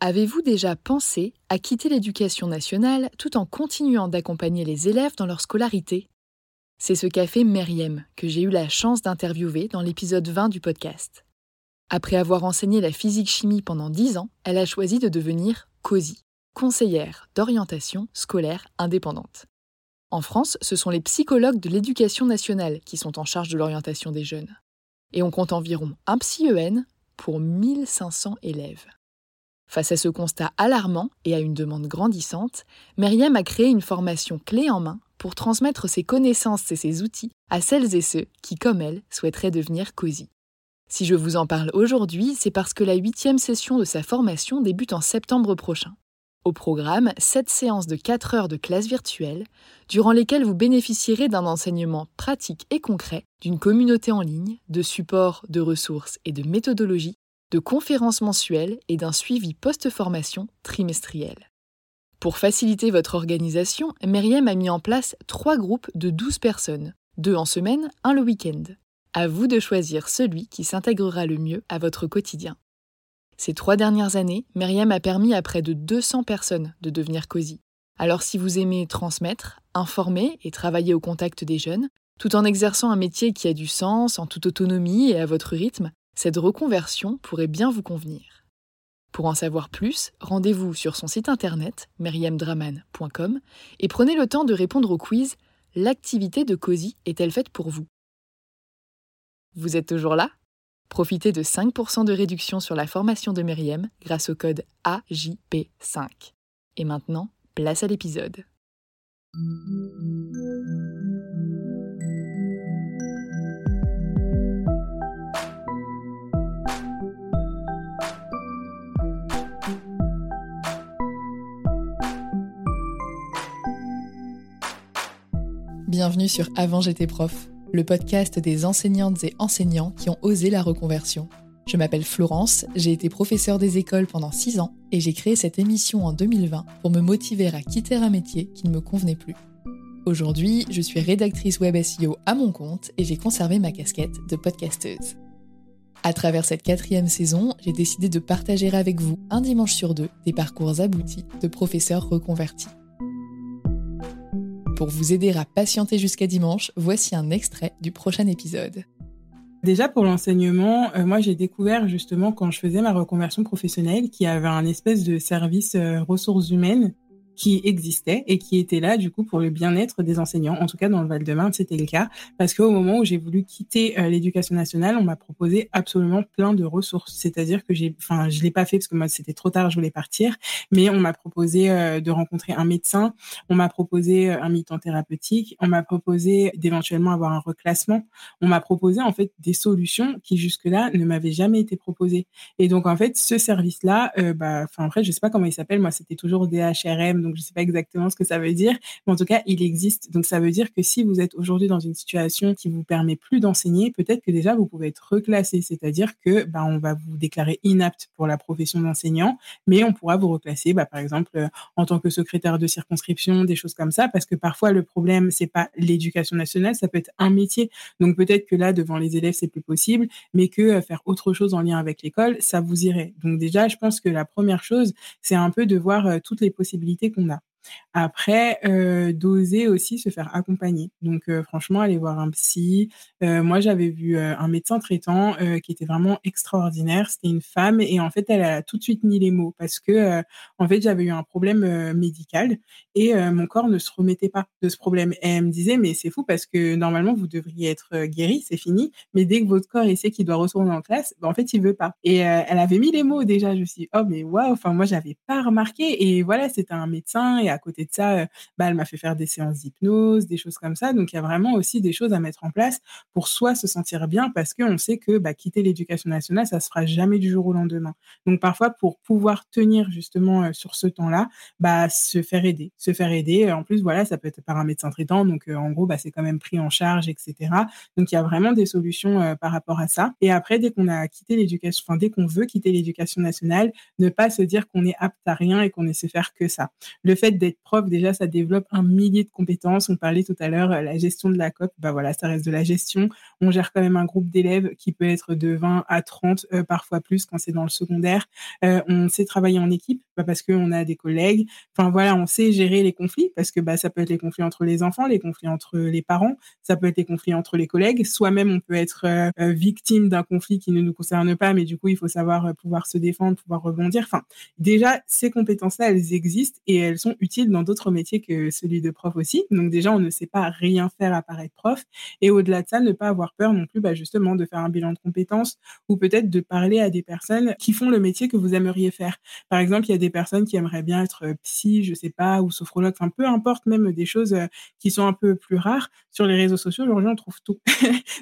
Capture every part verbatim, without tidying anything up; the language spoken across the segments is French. Avez-vous déjà pensé à quitter l'éducation nationale tout en continuant d'accompagner les élèves dans leur scolarité? C'est ce qu'a fait Myriam, que j'ai eu la chance d'interviewer dans l'épisode vingt du podcast. Après avoir enseigné la physique-chimie pendant dix ans, elle a choisi de devenir C O S I, conseillère d'orientation scolaire indépendante. En France, ce sont les psychologues de l'éducation nationale qui sont en charge de l'orientation des jeunes. Et on compte environ un PsyEN pour mille cinq cents élèves. Face à ce constat alarmant et à une demande grandissante, Myriam a créé une formation clé en main pour transmettre ses connaissances et ses outils à celles et ceux qui, comme elle, souhaiteraient devenir C O S I. Si je vous en parle aujourd'hui, c'est parce que la huitième session de sa formation débute en septembre prochain. Au programme, sept séances de quatre heures de classe virtuelle, durant lesquelles vous bénéficierez d'un enseignement pratique et concret, d'une communauté en ligne, de supports, de ressources et de méthodologies, de conférences mensuelles et d'un suivi post-formation trimestriel. Pour faciliter votre organisation, Myriam a mis en place trois groupes de douze personnes, deux en semaine, un le week-end. À vous de choisir celui qui s'intégrera le mieux à votre quotidien. Ces trois dernières années, Myriam a permis à près de deux cents personnes de devenir C O S I. Alors si vous aimez transmettre, informer et travailler au contact des jeunes, tout en exerçant un métier qui a du sens, en toute autonomie et à votre rythme, cette reconversion pourrait bien vous convenir. Pour en savoir plus, rendez-vous sur son site internet myriam draman point com et prenez le temps de répondre au quiz « L'activité de C O S I est-elle faite pour vous ?» Vous êtes toujours là ? Profitez de cinq pour cent de réduction sur la formation de Myriam grâce au code A J P cinq. Et maintenant, place à l'épisode. Bienvenue sur Avant j'étais prof, le podcast des enseignantes et enseignants qui ont osé la reconversion. Je m'appelle Florence, j'ai été professeure des écoles pendant six ans et j'ai créé cette émission en deux mille vingt pour me motiver à quitter un métier qui ne me convenait plus. Aujourd'hui, je suis rédactrice web S E O à mon compte et j'ai conservé ma casquette de podcasteuse. À travers cette quatrième saison, j'ai décidé de partager avec vous un dimanche sur deux des parcours aboutis de professeurs reconvertis. Pour vous aider à patienter jusqu'à dimanche, voici un extrait du prochain épisode. Déjà pour l'enseignement, euh, moi j'ai découvert justement quand je faisais ma reconversion professionnelle qu'il y avait un espèce de service euh, ressources humaines qui existait et qui était là du coup pour le bien-être des enseignants. En tout cas dans le Val-de-Marne c'était le cas parce qu'au moment où j'ai voulu quitter euh, l'éducation nationale, on m'a proposé absolument plein de ressources. C'est-à-dire que j'ai, enfin je l'ai pas fait parce que moi c'était trop tard, je voulais partir, mais on m'a proposé euh, de rencontrer un médecin, on m'a proposé euh, un mi-temps thérapeutique, on m'a proposé d'éventuellement avoir un reclassement, on m'a proposé en fait des solutions qui jusque-là ne m'avaient jamais été proposées. Et donc en fait ce service-là, euh, bah enfin après je sais pas comment il s'appelle, moi c'était toujours D H R M. Donc, je ne sais pas exactement ce que ça veut dire, mais en tout cas, il existe. Donc, ça veut dire que si vous êtes aujourd'hui dans une situation qui ne vous permet plus d'enseigner, peut-être que déjà, vous pouvez être reclassé. C'est-à-dire que bah, on va vous déclarer inapte pour la profession d'enseignant, mais on pourra vous reclasser, bah, par exemple, en tant que secrétaire de circonscription, des choses comme ça, parce que parfois, le problème, ce n'est pas l'éducation nationale, ça peut être un métier. Donc, peut-être que là, devant les élèves, c'est plus possible, mais que faire autre chose en lien avec l'école, ça vous irait. Donc, déjà, je pense que la première chose, c'est un peu de voir toutes les possibilités qu'on a. Après, euh, d'oser aussi se faire accompagner. Donc, euh, franchement, aller voir un psy. Euh, moi, j'avais vu euh, un médecin traitant euh, qui était vraiment extraordinaire. C'était une femme et en fait, elle a tout de suite mis les mots parce que, euh, en fait, j'avais eu un problème euh, médical et euh, mon corps ne se remettait pas de ce problème. Et elle me disait, mais c'est fou parce que normalement, vous devriez être euh, guéri, c'est fini. Mais dès que votre corps essaie qu'il doit retourner en classe, ben, en fait, il veut pas. Et euh, elle avait mis les mots déjà. Je me suis dit, oh, mais waouh, enfin, moi, j'avais pas remarqué. Et voilà, c'était un médecin et à côté de ça, bah, elle m'a fait faire des séances d'hypnose, des choses comme ça. Donc, il y a vraiment aussi des choses à mettre en place pour soi se sentir bien parce qu'on sait que bah, quitter l'éducation nationale, ça ne se fera jamais du jour au lendemain. Donc, parfois, pour pouvoir tenir justement euh, sur ce temps-là, bah, se faire aider. Se faire aider, en plus, voilà, ça peut être par un médecin traitant. Donc, euh, en gros, bah, c'est quand même pris en charge, et cetera. Donc, il y a vraiment des solutions euh, par rapport à ça. Et après, dès qu'on a quitté l'éducation, enfin, dès qu'on veut quitter l'éducation nationale, ne pas se dire qu'on est apte à rien et qu'on ne sait faire que ça. Le fait d'être d'être prof, déjà, ça développe un millier de compétences. On parlait tout à l'heure, la gestion de la C O P, bah voilà, ça reste de la gestion. On gère quand même un groupe d'élèves qui peut être de vingt à trente, euh, parfois plus quand c'est dans le secondaire. Euh, on sait travailler en équipe bah parce qu'on a des collègues. Enfin voilà, on sait gérer les conflits parce que bah, ça peut être les conflits entre les enfants, les conflits entre les parents, ça peut être les conflits entre les collègues. Soi-même, on peut être euh, victime d'un conflit qui ne nous concerne pas, mais du coup, il faut savoir euh, pouvoir se défendre, pouvoir rebondir. Enfin, déjà, ces compétences-là, elles existent et elles sont utiles dans d'autres métiers que celui de prof aussi. Donc déjà, on ne sait pas rien faire à part être prof. Et au-delà de ça, ne pas avoir peur non plus bah, justement de faire un bilan de compétences ou peut-être de parler à des personnes qui font le métier que vous aimeriez faire. Par exemple, il y a des personnes qui aimeraient bien être psy, je sais pas, ou sophrologue, enfin peu importe, même des choses qui sont un peu plus rares. Sur les réseaux sociaux, aujourd'hui, on trouve tout.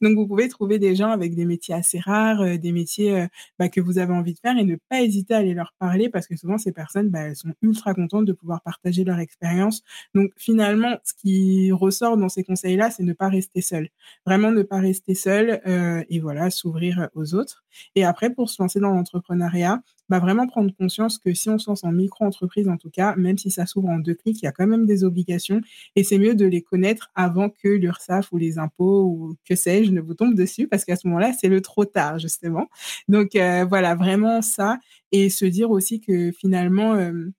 Donc vous pouvez trouver des gens avec des métiers assez rares, des métiers bah, que vous avez envie de faire et ne pas hésiter à aller leur parler parce que souvent, ces personnes, bah, elles sont ultra contentes de pouvoir partager leur expérience. Donc finalement, ce qui ressort dans ces conseils-là, c'est ne pas rester seul. Vraiment ne pas rester seul euh, et voilà, s'ouvrir aux autres. Et après, pour se lancer dans l'entrepreneuriat, bah vraiment prendre conscience que si on se lance en micro-entreprise, en tout cas, même si ça s'ouvre en deux clics, il y a quand même des obligations et c'est mieux de les connaître avant que l'URSSAF ou les impôts ou que sais-je ne vous tombe dessus parce qu'à ce moment-là, c'est le trop tard, justement. Donc, euh, voilà, vraiment ça et se dire aussi que finalement... Euh,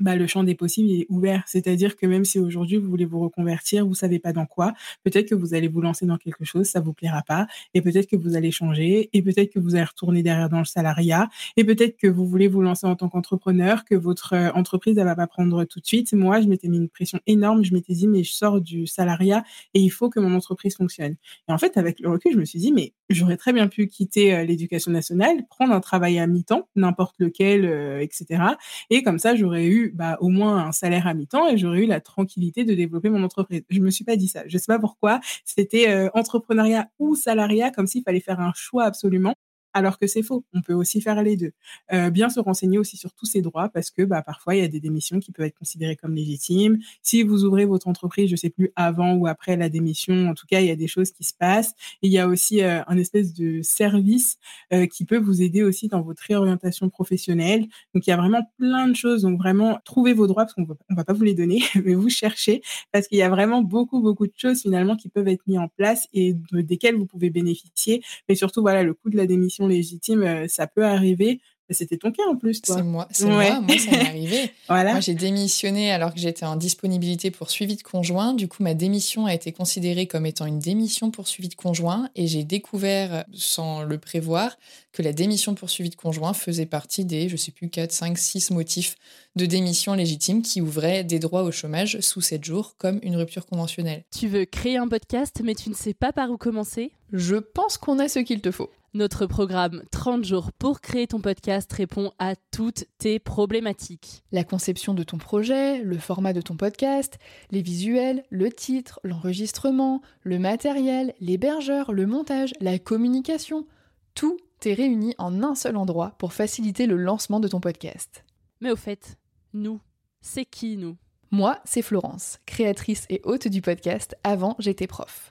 Bah, le champ des possibles est ouvert. C'est-à-dire que même si aujourd'hui, vous voulez vous reconvertir, vous ne savez pas dans quoi, peut-être que vous allez vous lancer dans quelque chose, ça ne vous plaira pas, et peut-être que vous allez changer, et peut-être que vous allez retourner derrière dans le salariat, et peut-être que vous voulez vous lancer en tant qu'entrepreneur, que votre entreprise, elle ne va pas prendre tout de suite. Moi, je m'étais mis une pression énorme, je m'étais dit, mais je sors du salariat, et il faut que mon entreprise fonctionne. Et en fait, avec le recul, je me suis dit, mais j'aurais très bien pu quitter l'éducation nationale, prendre un travail à mi-temps, n'importe lequel, euh, et cetera. Et comme ça, j'aurais eu Bah, au moins un salaire à mi-temps et j'aurais eu la tranquillité de développer mon entreprise. Je ne me suis pas dit ça. Je ne sais pas pourquoi. C'était euh, entrepreneuriat ou salariat, comme s'il fallait faire un choix absolument. Alors que c'est faux, on peut aussi faire les deux. Euh, bien se renseigner aussi sur tous ces droits parce que bah, parfois, il y a des démissions qui peuvent être considérées comme légitimes. Si vous ouvrez votre entreprise, je ne sais plus, avant ou après la démission, en tout cas, il y a des choses qui se passent. Et il y a aussi euh, un espèce de service euh, qui peut vous aider aussi dans votre réorientation professionnelle. Donc, il y a vraiment plein de choses. Donc, vraiment, trouvez vos droits parce qu'on ne va pas vous les donner, mais vous cherchez parce qu'il y a vraiment beaucoup, beaucoup de choses finalement qui peuvent être mises en place et de, desquelles vous pouvez bénéficier. Mais surtout, voilà, le coût de la démission légitime, ça peut arriver. C'était ton cas en plus, toi. C'est moi, c'est ouais. moi, moi ça m'est arrivé. Voilà. Moi, j'ai démissionné alors que j'étais en disponibilité pour suivi de conjoint. Du coup, ma démission a été considérée comme étant une démission pour suivi de conjoint et j'ai découvert, sans le prévoir, que la démission pour suivi de conjoint faisait partie des, je sais plus, quatre, cinq, six motifs de démission légitime qui ouvraient des droits au chômage sous sept jours comme une rupture conventionnelle. Tu veux créer un podcast, mais tu ne sais pas par où commencer ? Je pense qu'on a ce qu'il te faut. Notre programme trente jours pour créer ton podcast répond à toutes tes problématiques. La conception de ton projet, le format de ton podcast, les visuels, le titre, l'enregistrement, le matériel, l'hébergeur, le montage, la communication, tout est réuni en un seul endroit pour faciliter le lancement de ton podcast. Mais au fait, nous, c'est qui nous ? Moi, c'est Florence, créatrice et hôte du podcast Avant j'étais prof.